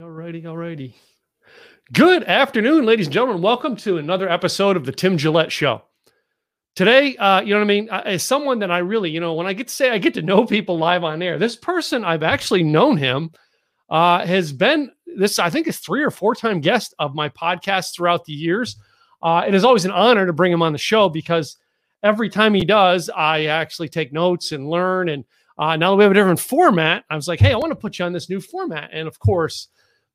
Alrighty. Good afternoon, ladies and gentlemen. Welcome to another episode of The Tim Gillette Show. Today, you know what I mean? As someone that I really, when I get to say I get to know people live on air, this person, I've actually known him, has been this, I think, is 3- or 4-time guest of my podcast throughout the years. It is always an honor to bring him on the show because every time he does, I actually take notes and learn. And now that we have a different format, I was like, hey, I want to put you on this new format. And of course,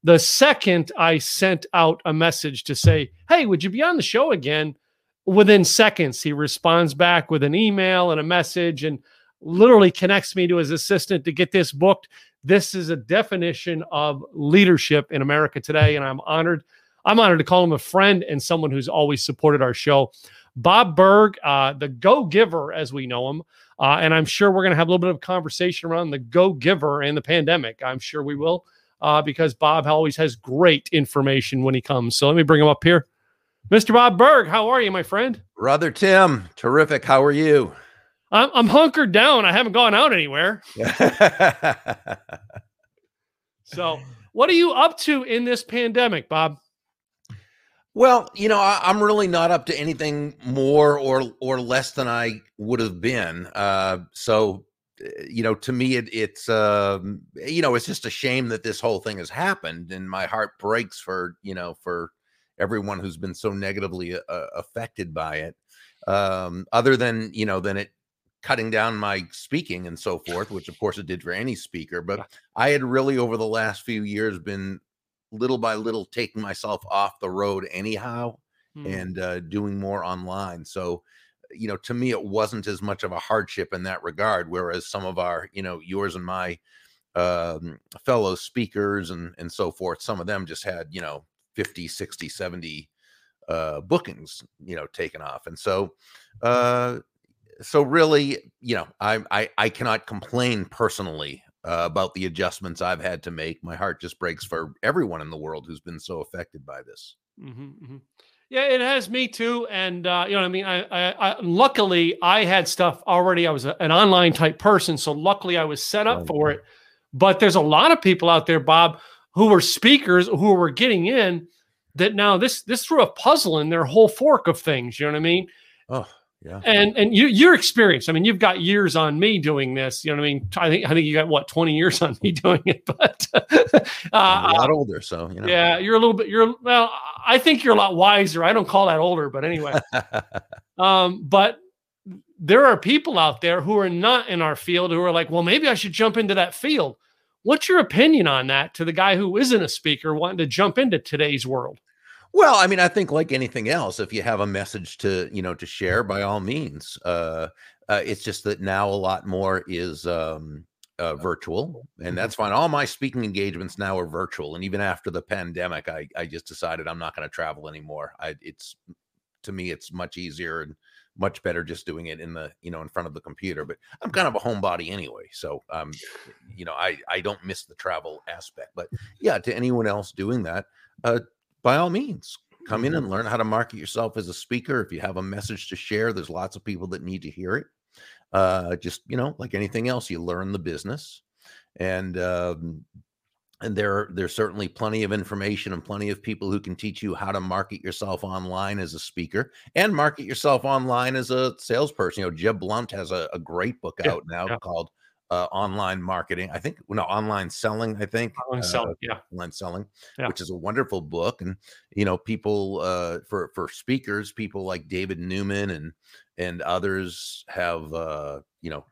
the second I sent out a message to say, hey, would you be on the show again? Within seconds, he responds back with an email and a message and literally connects me to his assistant to get this booked. This is a definition of leadership in America today. And I'm honored to call him a friend and someone who's always supported our show. Bob Berg, the Go-Giver, as we know him. And I'm sure we're going to have a little bit of conversation around the Go-Giver and the pandemic. I'm sure we will, because Bob always has great information when he comes. So let me bring him up here. Mr. Bob Berg, how are you, my friend? Brother Tim, terrific. How are you? I'm hunkered down. I haven't gone out anywhere. So what are you up to in this pandemic, Bob? Well, I'm really not up to anything more or less than I would have been. To me, it's just a shame that this whole thing has happened, and my heart breaks for everyone who's been so negatively affected by it. Other than, then it cutting down my speaking and so forth, which of course it did for any speaker, but I had really over the last few years been little by little taking myself off the road anyhow and doing more online. So, to me, it wasn't as much of a hardship in that regard, whereas some of our, yours and my fellow speakers and so forth, some of them just had, 50, 60, 70 bookings, taken off. And so, really, I cannot complain personally about the adjustments I've had to make. My heart just breaks for everyone in the world who's been so affected by this. Mm-hmm, mm-hmm. Yeah, it has me too. And I luckily I had stuff already. I was an online type person, so luckily I was set up for it. But there's a lot of people out there, Bob, who were speakers who were getting in that now this threw a puzzle in their whole fork of things. You know what I mean? Oh. Yeah. And your experience, I mean, you've got years on me doing this. You know what I mean? I think you got 20 years on me doing it, but I'm a lot older. So, yeah, you're a little bit, I think you're a lot wiser. I don't call that older, but anyway, but there are people out there who are not in our field who are like, well, maybe I should jump into that field. What's your opinion on that to the guy who isn't a speaker wanting to jump into today's world? Well, I mean, I think like anything else, if you have a message to, to share, by all means, it's just that now a lot more is virtual, and that's fine. All my speaking engagements now are virtual. And even after the pandemic, I just decided I'm not going to travel anymore. To me, it's much easier and much better just doing it in the, in front of the computer, but I'm kind of a homebody anyway. So, I don't miss the travel aspect, but yeah, to anyone else doing that, by all means, come in and learn how to market yourself as a speaker. If you have a message to share, there's lots of people that need to hear it. Just, like anything else, you learn the business. And there's certainly plenty of information and plenty of people who can teach you how to market yourself online as a speaker and market yourself online as a salesperson. Jeb Blount has a great book out now called Online Marketing, I think. No, Online Selling, I think. Online Selling, yeah. Online Selling, yeah. Which is a wonderful book. And, people, for speakers, people like David Newman and others have,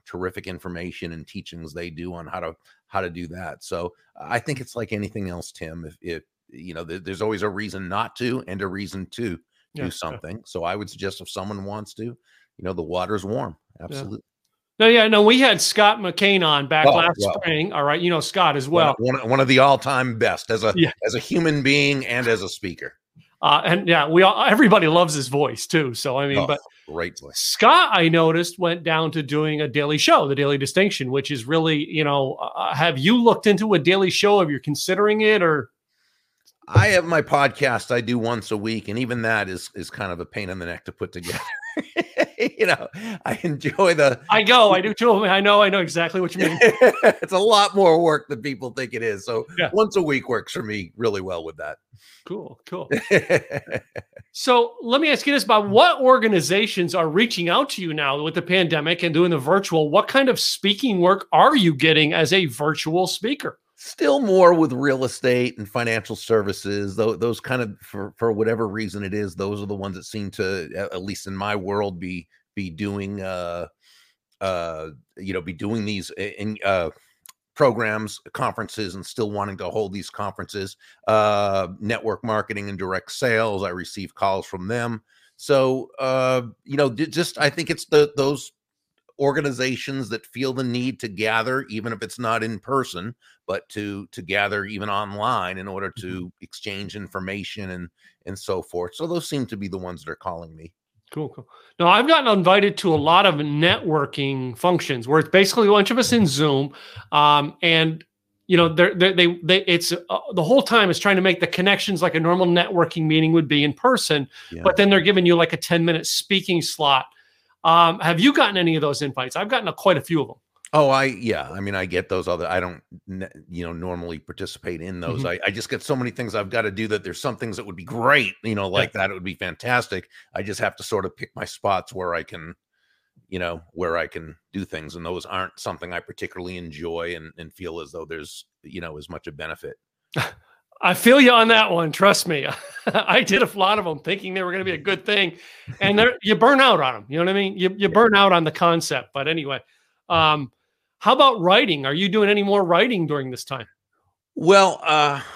terrific information and teachings they do on how to do that. So I think it's like anything else, Tim, there's always a reason not to and a reason to do something. Yeah. So I would suggest if someone wants to, the water's warm. Absolutely. Yeah. No, we had Scott McCain on back last spring. All right. Scott as well. One of the all-time best as a human being and as a speaker. Everybody loves his voice too. So, but great voice. Scott, I noticed, went down to doing a daily show, The Daily Distinction, which is really, have you looked into a daily show? Have you considering it or? I have my podcast I do once a week. And even that is kind of a pain in the neck to put together. you know, I enjoy the. I do too. I know exactly what you mean. It's a lot more work than people think it is. So yeah. Once a week works for me really well with that. Cool. So let me ask you this, Bob. What organizations are reaching out to you now with the pandemic and doing the virtual? What kind of speaking work are you getting as a virtual speaker? Still more with real estate and financial services, though. Those kind of, for whatever reason it is, those are the ones that seem to, at least in my world, be doing, be doing these in programs, conferences, and still wanting to hold these conferences. Network marketing and direct sales. I receive calls from them. So, I think it's those organizations that feel the need to gather, even if it's not in person, but to gather even online in order to exchange information and so forth. So those seem to be the ones that are calling me. Cool. Now, I've gotten invited to a lot of networking functions where it's basically a bunch of us in Zoom. The whole time is trying to make the connections like a normal networking meeting would be in person, yeah. But then they're giving you like a 10-minute speaking slot. Have you gotten any of those invites? I've gotten quite a few of them. Oh, I get those other, I don't, normally participate in those. Mm-hmm. I just get so many things I've got to do that there's some things that would be great, that it would be fantastic. I just have to sort of pick my spots where I can, where I can do things. And those aren't something I particularly enjoy and feel as though there's, as much a benefit. I feel you on that one. Trust me. I did a lot of them thinking they were going to be a good thing. And you burn out on them. You know what I mean? You burn out on the concept. But anyway, how about writing? Are you doing any more writing during this time? Well,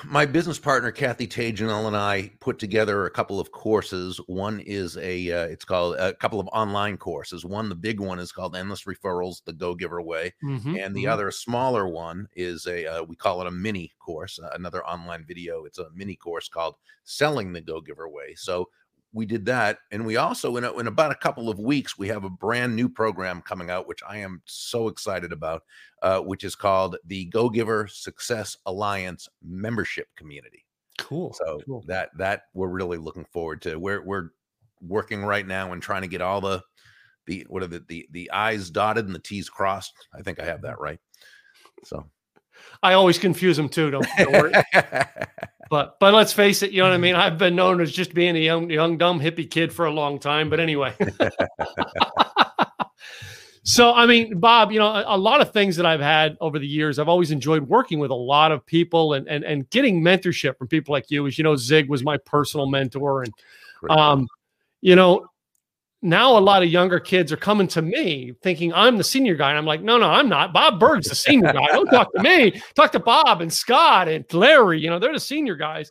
my business partner, Kathy Tajanel, and I put together a couple of courses. One is it's called a couple of online courses. One, the big one, is called Endless Referrals, The Go-Giver Way. Mm-hmm. And the other smaller one is we call it a mini course, another online video. It's a mini course called Selling the Go-Giver Way. So we did that. And we also, in about a couple of weeks, we have a brand new program coming out, which I am so excited about, which is called the Go-Giver Success Alliance Membership Community. Cool. So cool. That we're really looking forward to. We're working right now and trying to get all the I's dotted and the T's crossed. I think I have that right. So I always confuse them too. Don't worry. But let's face it, you know what I mean? I've been known as just being a young, dumb hippie kid for a long time. But anyway. So, I mean, Bob, a lot of things that I've had over the years, I've always enjoyed working with a lot of people and getting mentorship from people like you. As you know, Zig was my personal mentor. And, now a lot of younger kids are coming to me thinking I'm the senior guy. And I'm like, no, I'm not. Bob Berg's the senior guy. Don't talk to me. Talk to Bob and Scott and Larry. They're the senior guys.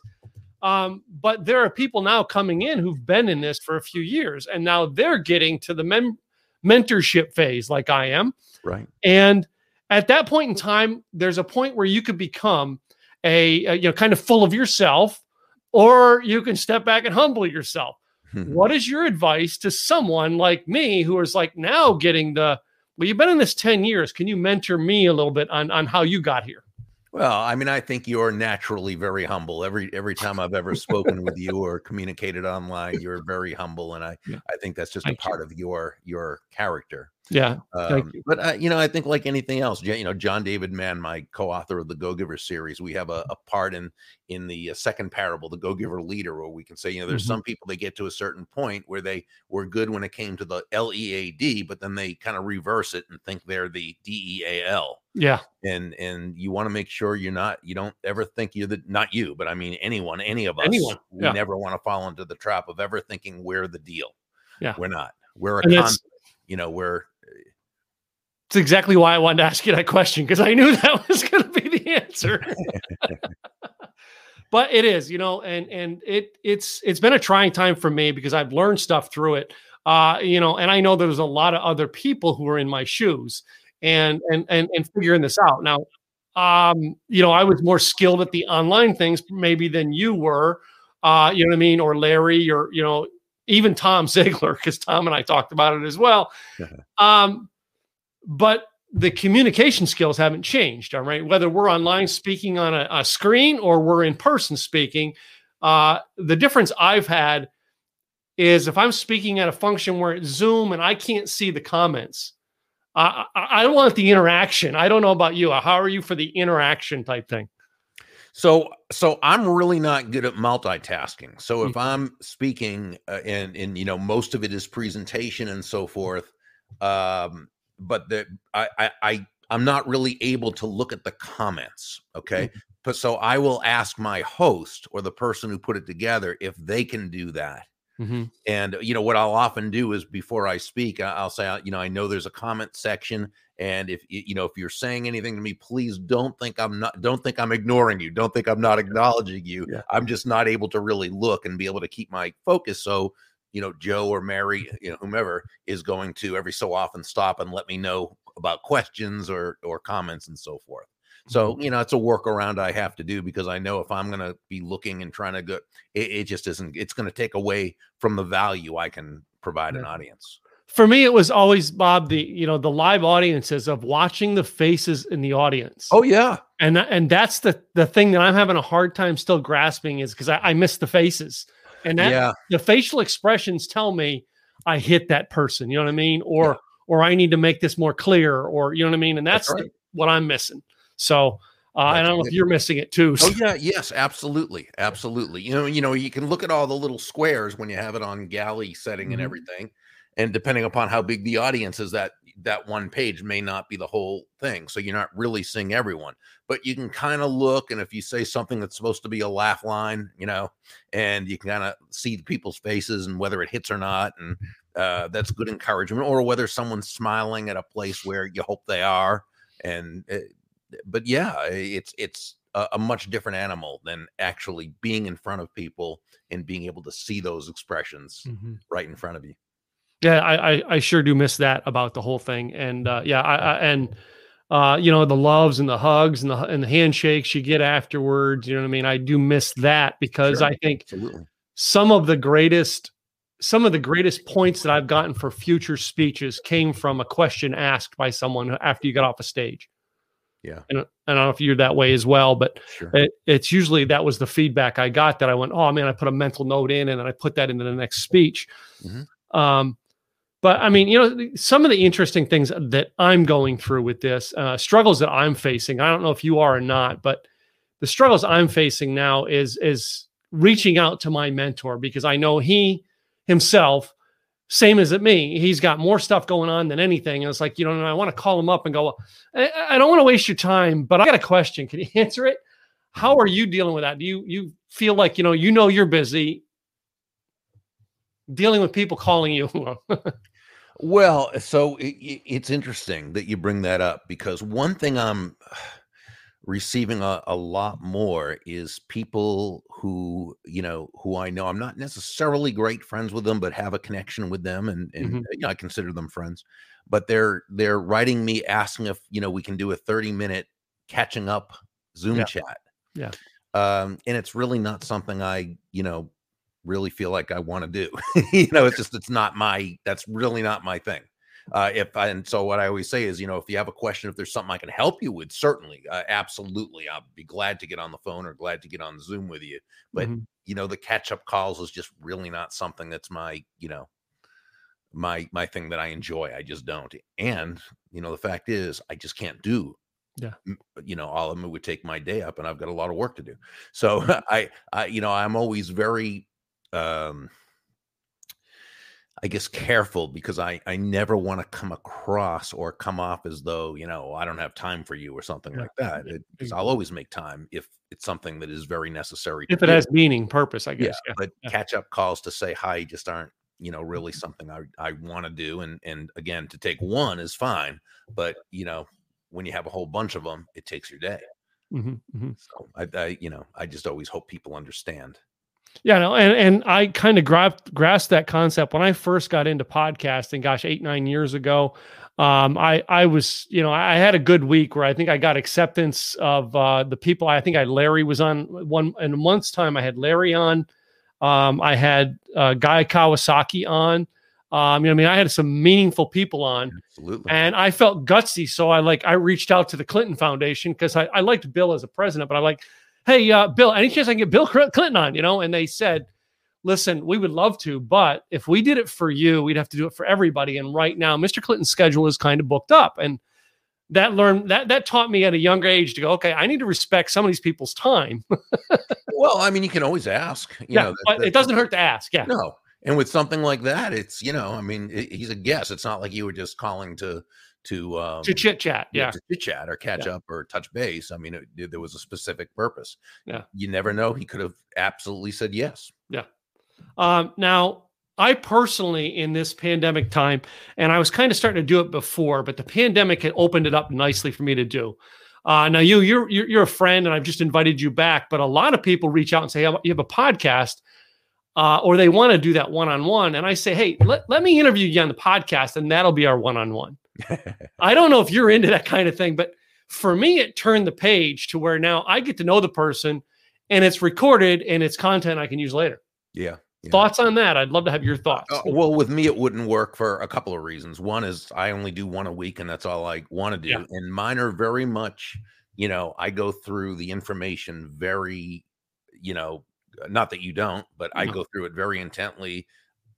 But there are people now coming in who've been in this for a few years. And now they're getting to the mentorship phase like I am. Right. And at that point in time, there's a point where you could become a kind of full of yourself, or you can step back and humble yourself. What is your advice to someone like me who is like now getting you've been in this 10 years. Can you mentor me a little bit on how you got here? Well, I mean, I think you're naturally very humble. Every time I've ever spoken with you or communicated online, you're very humble. And I think that's just part of your character. Yeah. But I think like anything else, John David Mann, my co-author of the Go-Giver series, we have a part in the second parable, the Go-Giver Leader, where we can say, there's some people, they get to a certain point where they were good when it came to the LEAD, but then they kind of reverse it and think they're the DEAL. Yeah. And you want to make sure you don't ever think any of us, we never want to fall into the trap of ever thinking we're the deal. Yeah. We're not, we're a concept, it's exactly why I wanted to ask you that question. 'Cause I knew that was going to be the answer, but it is, and it's been a trying time for me because I've learned stuff through it. And I know there's a lot of other people who are in my shoes and figuring this out. Now, I was more skilled at the online things maybe than you were, you know what I mean? Or Larry or, even Tom Ziegler, because Tom and I talked about it as well. But the communication skills haven't changed. All right. Whether we're online speaking on a screen or we're in person speaking, the difference I've had is if I'm speaking at a function where it's Zoom and I can't see the comments, I don't want the interaction. I don't know about you. How are you for the interaction type thing? So I'm really not good at multitasking. So if I'm speaking and you know, most of it is presentation and so forth, but I'm not really able to look at the comments. Okay. Mm-hmm. But so I will ask my host or the person who put it together if they can do that. Mm-hmm. And, you know, what I'll often do is before I speak, I'll say, you know, I know there's a comment section. And if, you know, if you're saying anything to me, please don't think I'm ignoring you. Don't think I'm not acknowledging you. Yeah. I'm just not able to really look and be able to keep my focus. So, you know, Joe or Mary, you know, whomever is going to every so often stop and let me know about questions or comments and so forth. So, you know, it's a workaround I have to do because I know if I'm going to be looking and trying to go, it just isn't, it's going to take away from the value I can provide an audience. For me, it was always, Bob, the live audiences of watching the faces in the audience. Oh, yeah. And that's the thing that I'm having a hard time still grasping is because I miss the faces. And that the facial expressions tell me I hit that person, you know what I mean? Or I need to make this more clear or, you know what I mean? And that's right. What I'm missing. So, and I don't know if you're missing it too. So. Oh yeah. Yes, absolutely. Absolutely. You know, you can look at all the little squares when you have it on galley setting and everything. And depending upon how big the audience is, that one page may not be the whole thing. So you're not really seeing everyone, but you can kind of look. And if you say something that's supposed to be a laugh line, you know, and you can kind of see the people's faces and whether it hits or not. And, that's good encouragement, or whether someone's smiling at a place where you hope they are. And, but yeah, it's a much different animal than actually being in front of people and being able to see those expressions right in front of you. Yeah, I sure do miss that about the whole thing. And you know, the loves and the hugs and the handshakes you get afterwards. You know what I mean? I do miss that because I think some of the greatest points that I've gotten for future speeches came from a question asked by someone after you got off a stage. Yeah. And I don't know if you're that way as well, but it's usually that was the feedback I got that I went, oh man, I put a mental note in and then I put that into the next speech. Mm-hmm. But I mean, you know, some of the interesting things that I'm going through with this, struggles that I'm facing, I don't know if you are or not, but the struggles I'm facing now is reaching out to my mentor because I know he himself, same as at me, he's got more stuff going on than anything. And it's like, you know, I want to call him up and go, I don't want to waste your time, but I got a question. Can you answer it? How are you dealing with that? Do you feel like, you know, you're busy dealing with people calling you? Well, so it's interesting that you bring that up because one thing I'm receiving a lot more is people who I know I'm not necessarily great friends with them, but have a connection with them. And you know, I consider them friends, but they're writing me asking if, you know, we can do a 30-minute catching up Zoom chat. Yeah. And it's really not something I, you know, really feel like I want to do, you know, that's really not my thing. And so what I always say is, you know, if you have a question, if there's something I can help you with, certainly, absolutely, I'll be glad to get on the phone or glad to get on Zoom with you. But, you know, the catch up calls is just really not something that's my, you know, my thing that I enjoy. I just don't. And, you know, the fact is I just can't do, you know, all of them would take my day up and I've got a lot of work to do. So I you know, I'm always very, I guess careful because I never want to come across or come off as though, you know, I don't have time for you or something like that. Because I'll always make time if it's something that is very necessary. If it has meaning, purpose, I guess. Yeah, but catch up calls to say hi just aren't, you know, really something I want to do. And again, to take one is fine. But, you know, when you have a whole bunch of them, it takes your day. So I you know, I just always hope people understand. Yeah, no, and I kind of grasped that concept when I first got into podcasting, gosh, 8-9 years ago. I was, you know, I had a good week where I think I got acceptance of the people. I think Larry was on one, in a month's time I had Larry on. I had Guy Kawasaki on. You know, I mean, I had some meaningful people on. Absolutely. And I felt gutsy, so I reached out to the Clinton Foundation because I liked Bill as a president, but hey, Bill, any chance I can get Bill Clinton on, you know? And they said, listen, we would love to, but if we did it for you, we'd have to do it for everybody. And right now, Mr. Clinton's schedule is kind of booked up. And that taught me at a younger age to go, okay, I need to respect some of these people's time. Well, I mean, you can always ask. You know, but it doesn't hurt to ask. Yeah. No. And with something like that, it's, you know, I mean, he's a guest. It's not like you were just calling to chit chat, yeah, to chit chat or catch up or touch base. I mean, there was a specific purpose. Yeah, you never know. He could have absolutely said yes. Yeah. Now, I personally, in this pandemic time, and I was kind of starting to do it before, but the pandemic had opened it up nicely for me to do. Now, you're a friend, and I've just invited you back. But a lot of people reach out and say, "You have a podcast." Or they want to do that one-on-one. And I say, hey, let me interview you on the podcast, and that'll be our one-on-one. I don't know if you're into that kind of thing, but for me, it turned the page to where now I get to know the person, and it's recorded, and it's content I can use later. Yeah. Yeah. Thoughts on that? I'd love to have your thoughts. Well, with me, it wouldn't work for a couple of reasons. One is I only do one a week, and that's all I want to do. Yeah. And mine are very much, you know, I go through the information very, you know, not that you don't, but I go through it very intently.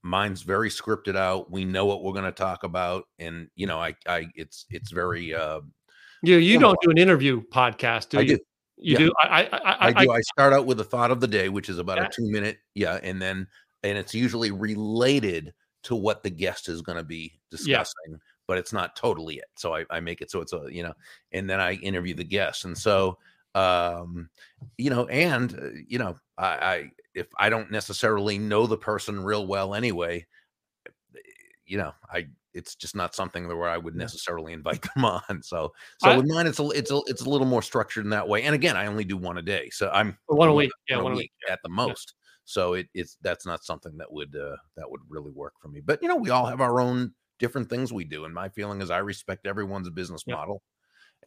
Mine's very scripted out. We know what we're going to talk about. And, you know, it's very, you don't do an interview podcast, do you? I do. You do? I do. I start out with the thought of the day, which is about a 2-minute. Yeah. And it's usually related to what the guest is going to be discussing, but it's not totally it. So I make it, so it's a, you know, and then I interview the guest. And so, you know, and, you know, I if I don't necessarily know the person real well anyway, you know, it's just not something where I would necessarily invite them on. So with mine, it's a little more structured in that way. And again, I only do one a day, so I'm one a week at the most. Yeah. So that's not something that would really work for me. But you know, we all have our own different things we do, and my feeling is I respect everyone's business model.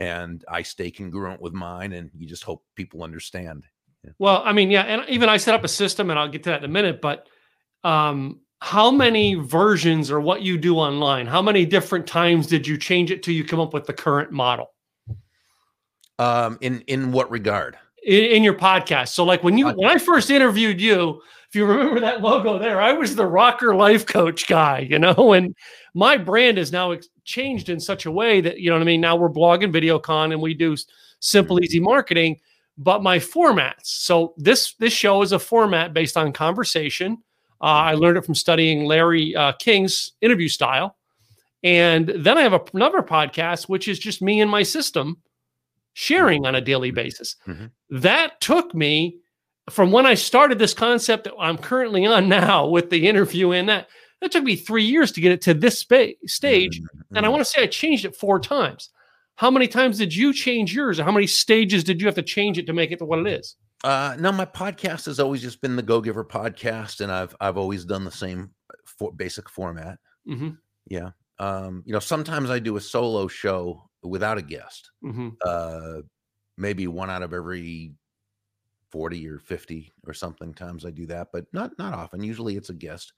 And I stay congruent with mine, and you just hope people understand. Yeah. Well, I mean, yeah. And even I set up a system, and I'll get to that in a minute, but how many versions or what you do online, how many different times did you change it till you come up with the current model? In what regard? In your podcast. So like when I first interviewed you, if you remember that logo there, I was the rocker life coach guy, you know, and my brand is now changed in such a way that, you know what I mean? Now we're blogging VideoCon, and we do simple, easy marketing, but my formats. So this show is a format based on conversation. I learned it from studying Larry King's interview style. And then I have another podcast, which is just me and my system sharing on a daily basis. Mm-hmm. That took me from when I started this concept that I'm currently on now with the interview, and that took me 3 years to get it to this stage. Mm-hmm. And I want to say I changed it 4 times. How many times did you change yours? How many stages did you have to change it to make it to what it is? No, my podcast has always just been the Go-Giver podcast. And I've always done the same basic format. Mm-hmm. Yeah. You know, sometimes I do a solo show without a guest, mm-hmm. Maybe one out of every 40 or 50 or something times I do that, but not often. Usually it's a guest.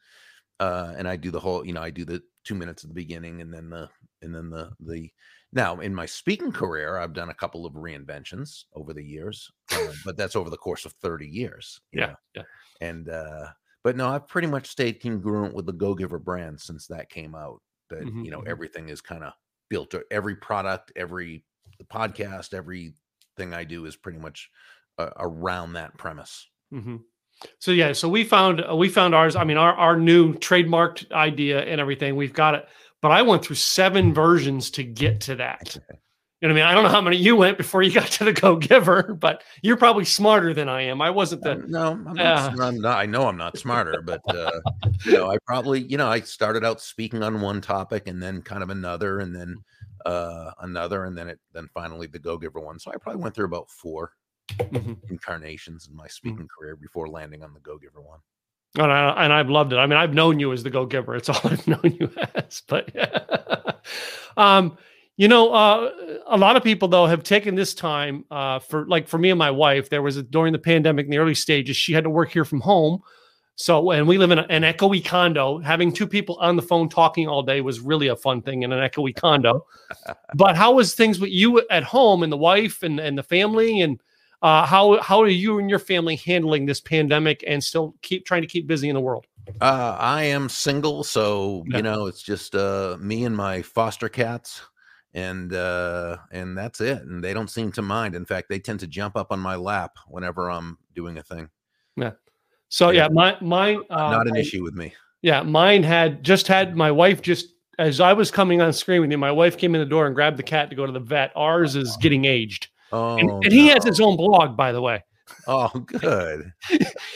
And I do the whole, you know, I do the 2 minutes at the beginning, and then the now in my speaking career, I've done a couple of reinventions over the years, but that's over the course of 30 years. Yeah. And, but no, I've pretty much stayed congruent with the Go-Giver brand since that came out, that, mm-hmm. you know, everything is kind of built, or every product, every podcast, everything I do is pretty much around that premise. Mm-hmm. So, yeah, so we found ours. I mean, our new trademarked idea and everything, we've got it. But I went through 7 versions to get to that. You know what I mean? I don't know how many you went before you got to the Go-Giver, but you're probably smarter than I am. I wasn't the... No, I'm not. I know I'm not smarter, but you know, I probably, you know, I started out speaking on one topic, and then kind of another, and then another, and then finally the Go-Giver one. So I probably went through about 4 mm-hmm. incarnations in my speaking mm-hmm. career before landing on the Go-Giver one. And I've loved it. I mean, I've known you as the Go-Giver. It's all I've known you as. But, yeah. You know, a lot of people, though, have taken this time for me and my wife. There was during the pandemic in the early stages, she had to work here from home. So, and we live in an echoey condo. Having 2 people on the phone talking all day was really a fun thing in an echoey condo. But how was things with you at home and the wife and the family? And How are you and your family handling this pandemic and still trying to keep busy in the world? I am single, so yeah. You know, it's just me and my foster cats, and that's it. And they don't seem to mind. In fact, they tend to jump up on my lap whenever I'm doing a thing. Yeah. So yeah, mine not an issue with me. Yeah, mine had my wife just. As I was coming on screen with you, my wife came in the door and grabbed the cat to go to the vet. Ours is getting aged. Oh, and he has his own blog, by the way. Oh, good.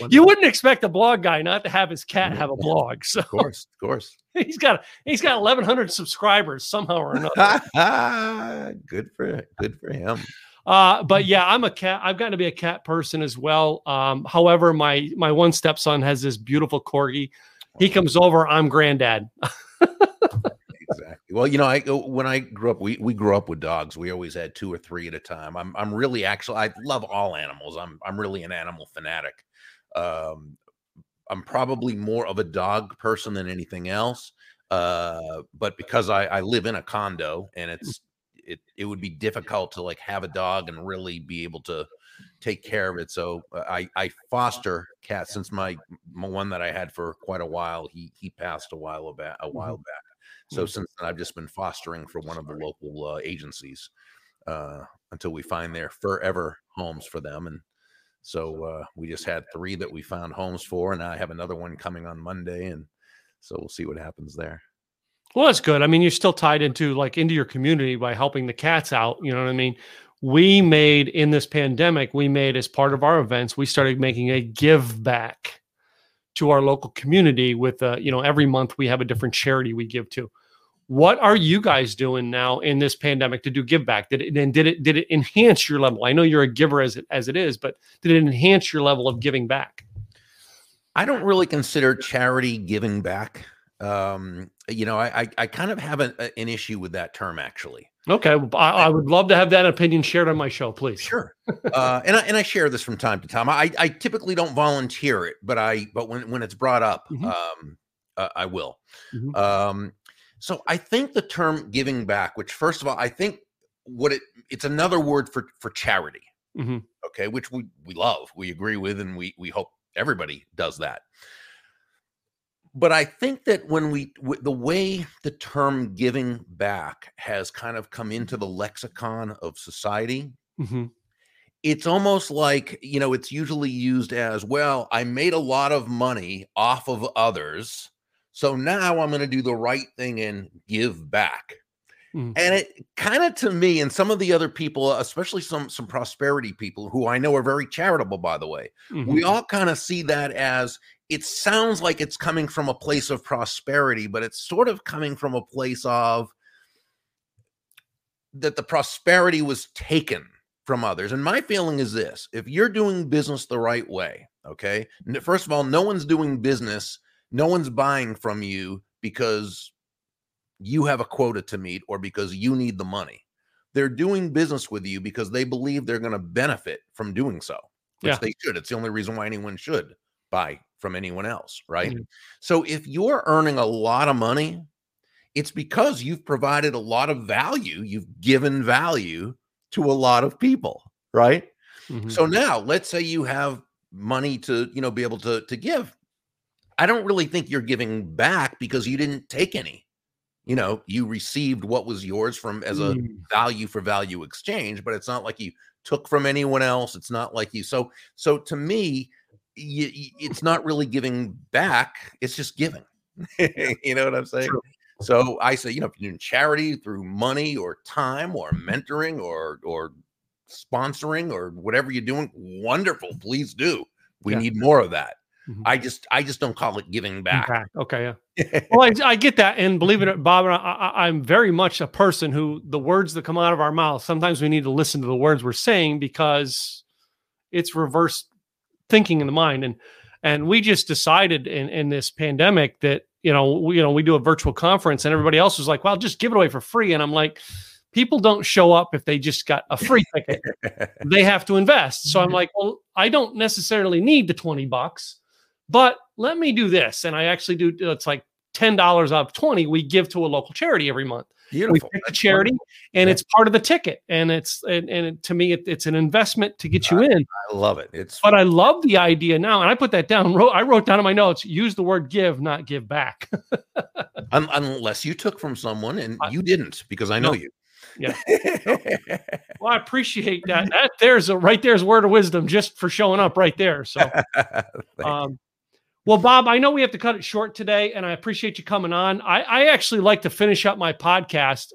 You wouldn't expect a blog guy not to have his cat have a blog. So of course. He's got 1,100 subscribers somehow or another. Good for him. But yeah, I'm a cat. I've gotten to be a cat person as well. However, my one stepson has this beautiful corgi. He comes over. I'm granddad. Exactly. Well, you know, when I grew up, we grew up with dogs. We always had 2 or 3 at a time. I'm really I love all animals. I'm really an animal fanatic. I'm probably more of a dog person than anything else. But because I live in a condo and it would be difficult to like have a dog and really be able to take care of it. So I foster cats since my one that I had for quite a while. He passed a while back. So since then, I've just been fostering for one of the local agencies until we find their forever homes for them. And so we just had 3 that we found homes for, and I have another one coming on Monday. And so we'll see what happens there. Well, that's good. I mean, you're still tied into your community by helping the cats out. You know what I mean? In this pandemic, as part of our events, we started making a give back to our local community with, every month we have a different charity we give to. What are you guys doing now in this pandemic to do give back? Did it enhance your level? I know you're a giver as it is, but did it enhance your level of giving back? I don't really consider charity giving back. I kind of have an issue with that term, actually. Okay. I would love to have that opinion shared on my show, please. Sure. And I share this from time to time. I typically don't volunteer it, but when it's brought up, mm-hmm. I will. Mm-hmm. So I think the term giving back, which first of all, I think it's another word for charity. Mm-hmm. Okay. Which we love, we agree with, and we hope everybody does that. But I think that the way the term giving back has kind of come into the lexicon of society, mm-hmm. It's almost like, you know, it's usually used as, well, I made a lot of money off of others, so now I'm going to do the right thing and give back. Mm-hmm. And it kind of, to me, and some of the other people, especially some prosperity people who I know are very charitable, by the way, mm-hmm. We all kind of see that as, it sounds like it's coming from a place of prosperity, but it's sort of coming from a place of that the prosperity was taken from others. And my feeling is this: if you're doing business the right way, okay, first of all, no one's doing business, no one's buying from you because you have a quota to meet or because you need the money. They're doing business with you because they believe they're going to benefit from doing so, which they should. It's the only reason why anyone should buy from anyone else, right? Mm-hmm. So if you're earning a lot of money, it's because you've provided a lot of value, you've given value to a lot of people, right? Mm-hmm. So now let's say you have money to, you know, be able to give. I don't really think you're giving back because you didn't take any. You know, you received what was yours from as a value for value exchange, but it's not like you took from anyone else. It's not like you. So to me, it's not really giving back. It's just giving. You know what I'm saying? True. So I say, you know, if you're doing charity through money or time or mentoring or sponsoring or whatever you're doing, wonderful. Please do. We need more of that. Mm-hmm. I just don't call it giving back. Okay. Yeah. Well, I get that. And believe it, Bob, and I'm very much a person who the words that come out of our mouth, sometimes we need to listen to the words we're saying because it's reverse thinking in the mind. And we just decided in this pandemic that, we do a virtual conference and everybody else was like, well, just give it away for free. And I'm like, people don't show up if they just got a free ticket. They have to invest. So I'm like, well, I don't necessarily need the $20, but let me do this. And I actually do. It's like $10 out of 20 we give to a local charity every month. Beautiful. We pick a charity, and it's part of the ticket. And to me, it's an investment to get you in. I love it. But I love the idea now. And I put that down. I wrote down in my notes, use the word give, not give back. Unless you took from someone and you didn't, because I know you. Yeah. Well, I appreciate that. There's a word of wisdom just for showing up right there. So, well, Bob, I know we have to cut it short today, and I appreciate you coming on. I actually like to finish up my podcast,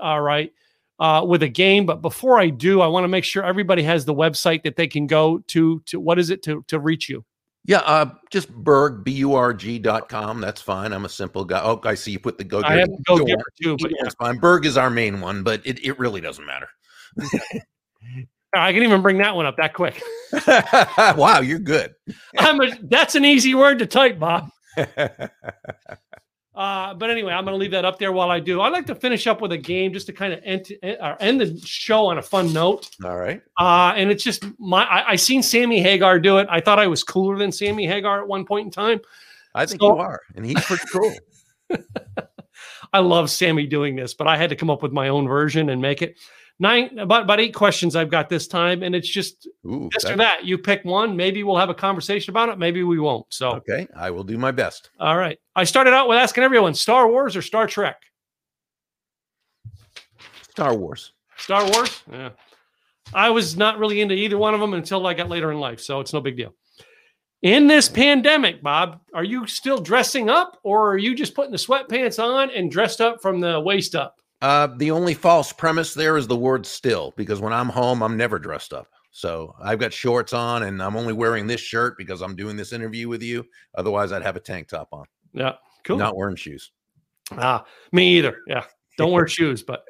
with a game. But before I do, I want to make sure everybody has the website that they can go to what is it to reach you? Yeah, just Berg, BURG.com. That's fine. I'm a simple guy. Oh, I see you put the Go-Giver. I have Go-Giver too, but that's fine. Berg is our main one, but it really doesn't matter. I can even bring that one up that quick. Wow, you're good. That's an easy word to type, Bob. But anyway, I'm going to leave that up there while I do. I'd like to finish up with a game just to kind of end the show on a fun note. All right. And it's just I seen Sammy Hagar do it. I thought I was cooler than Sammy Hagar at one point in time. I think you are, and he's pretty cool. I love Sammy doing this, but I had to come up with my own version and make it. About 8 questions I've got this time, and it's just this or that. You pick one. Maybe we'll have a conversation about it. Maybe we won't. So okay, I will do my best. All right. I started out with asking everyone, Star Wars or Star Trek? Star Wars. Star Wars? Yeah. I was not really into either one of them until I got later in life, so it's no big deal. In this pandemic, Bob, are you still dressing up, or are you just putting the sweatpants on and dressed up from the waist up? The only false premise there is the word still, because when I'm home, I'm never dressed up. So I've got shorts on, and I'm only wearing this shirt because I'm doing this interview with you. Otherwise, I'd have a tank top on. Yeah, cool. Not wearing shoes. Me either. Yeah, don't wear shoes. But,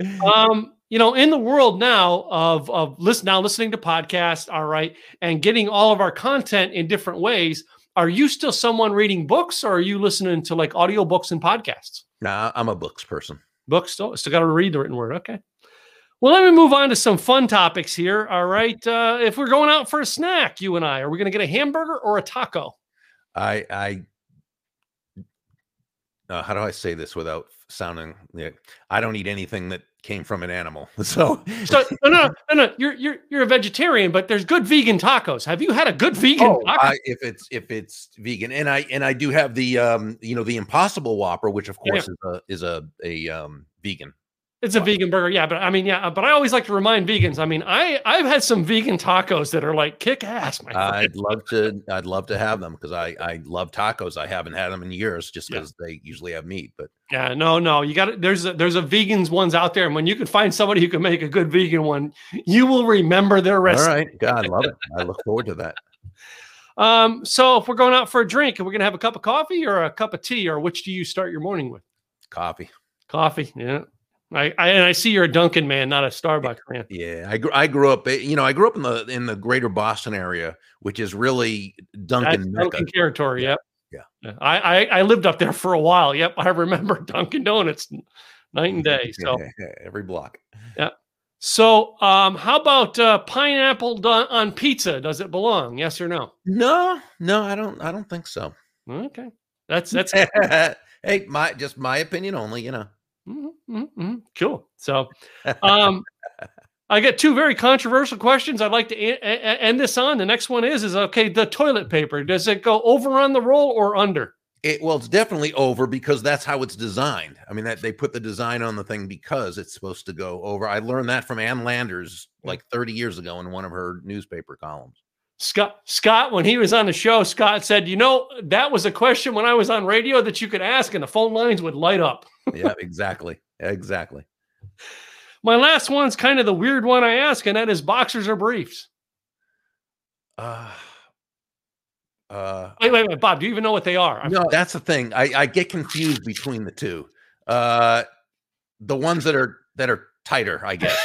in the world now listening to podcasts, all right, and getting all of our content in different ways, are you still someone reading books, or are you listening to like audiobooks and podcasts? Nah, I'm a books person. Books still got to read the written word. Okay. Well, let me move on to some fun topics here. All right. If we're going out for a snack, you and I, are we going to get a hamburger or a taco? I how do I say this without sounding? Yeah, I don't eat anything that came from an animal. So no. You're a vegetarian, but there's good vegan tacos. Have you had a good vegan taco? If it's vegan, and I do have the the Impossible Whopper, which of course is a vegan. It's a vegan burger, yeah. But I mean, yeah. But I always like to remind vegans. I mean, I've had some vegan tacos that are like kick ass. My friend. I'd love to have them because I love tacos. I haven't had them in years just because they usually have meat. But yeah, no, you got it. There's a vegans ones out there, and when you can find somebody who can make a good vegan one, you will remember their recipe. All right, God, love it. I look forward to that. So if we're going out for a drink, are we gonna have a cup of coffee or a cup of tea, or which do you start your morning with? Coffee, yeah. I see you're a Dunkin' man, not a Starbucks man. Yeah, I grew up, in the greater Boston area, which is really Dunkin' territory. Yep. Yeah. I lived up there for a while. Yep, I remember Dunkin' Donuts, night and day. So every block. Yeah. So, how about pineapple on pizza? Does it belong? Yes or no? No, I don't think so. Okay, that's hey, my opinion only. Mm-hmm. Cool. So, I got 2 very controversial questions I'd like to end this on. The next one is okay. The toilet paper, does it go over on the roll or under? It's definitely over because that's how it's designed. I mean, that they put the design on the thing because it's supposed to go over. I learned that from Ann Landers like 30 years ago in one of her newspaper columns. Scott, when he was on the show, Scott said, that was a question when I was on radio that you could ask and the phone lines would light up. Yeah, exactly. My last one's kind of the weird one I ask, and that is boxers or briefs. Wait, Bob, do you even know what they are? No, that's the thing. I get confused between the two. The ones that are tighter, I guess,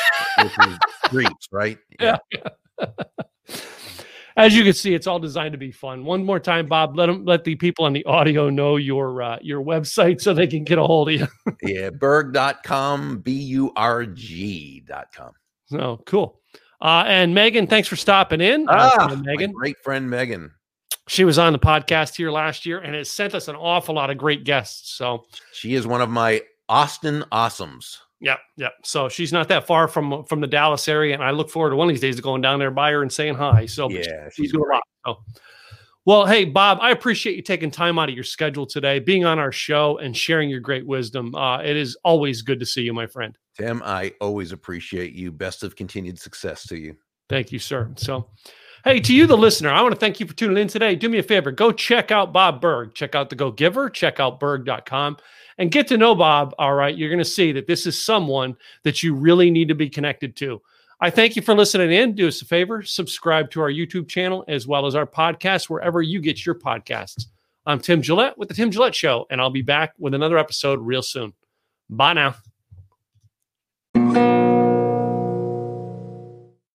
which is briefs, right? Yeah. As you can see, it's all designed to be fun. One more time, Bob, let the people on the audio know your website so they can get a hold of you. Yeah, Berg.com, BURG.com. So cool. And Megan, thanks for stopping in. My great friend Megan. She was on the podcast here last year and has sent us an awful lot of great guests. So she is one of my Austin Awesomes. Yep. Yep. So she's not that far from the Dallas area. And I look forward to one of these days to going down there by her and saying hi. So yeah, she's doing a lot. So, well, hey, Bob, I appreciate you taking time out of your schedule today, being on our show and sharing your great wisdom. It is always good to see you, my friend. Tim, I always appreciate you. Best of continued success to you. Thank you, sir. So, hey, to you, the listener, I want to thank you for tuning in today. Do me a favor. Go check out Bob Berg. Check out The Go-Giver. Check out Berg.com. And get to know Bob, all right? You're going to see that this is someone that you really need to be connected to. I thank you for listening in. Do us a favor. Subscribe to our YouTube channel as well as our podcast, wherever you get your podcasts. I'm Tim Gillette with The Tim Gillette Show, and I'll be back with another episode real soon. Bye now.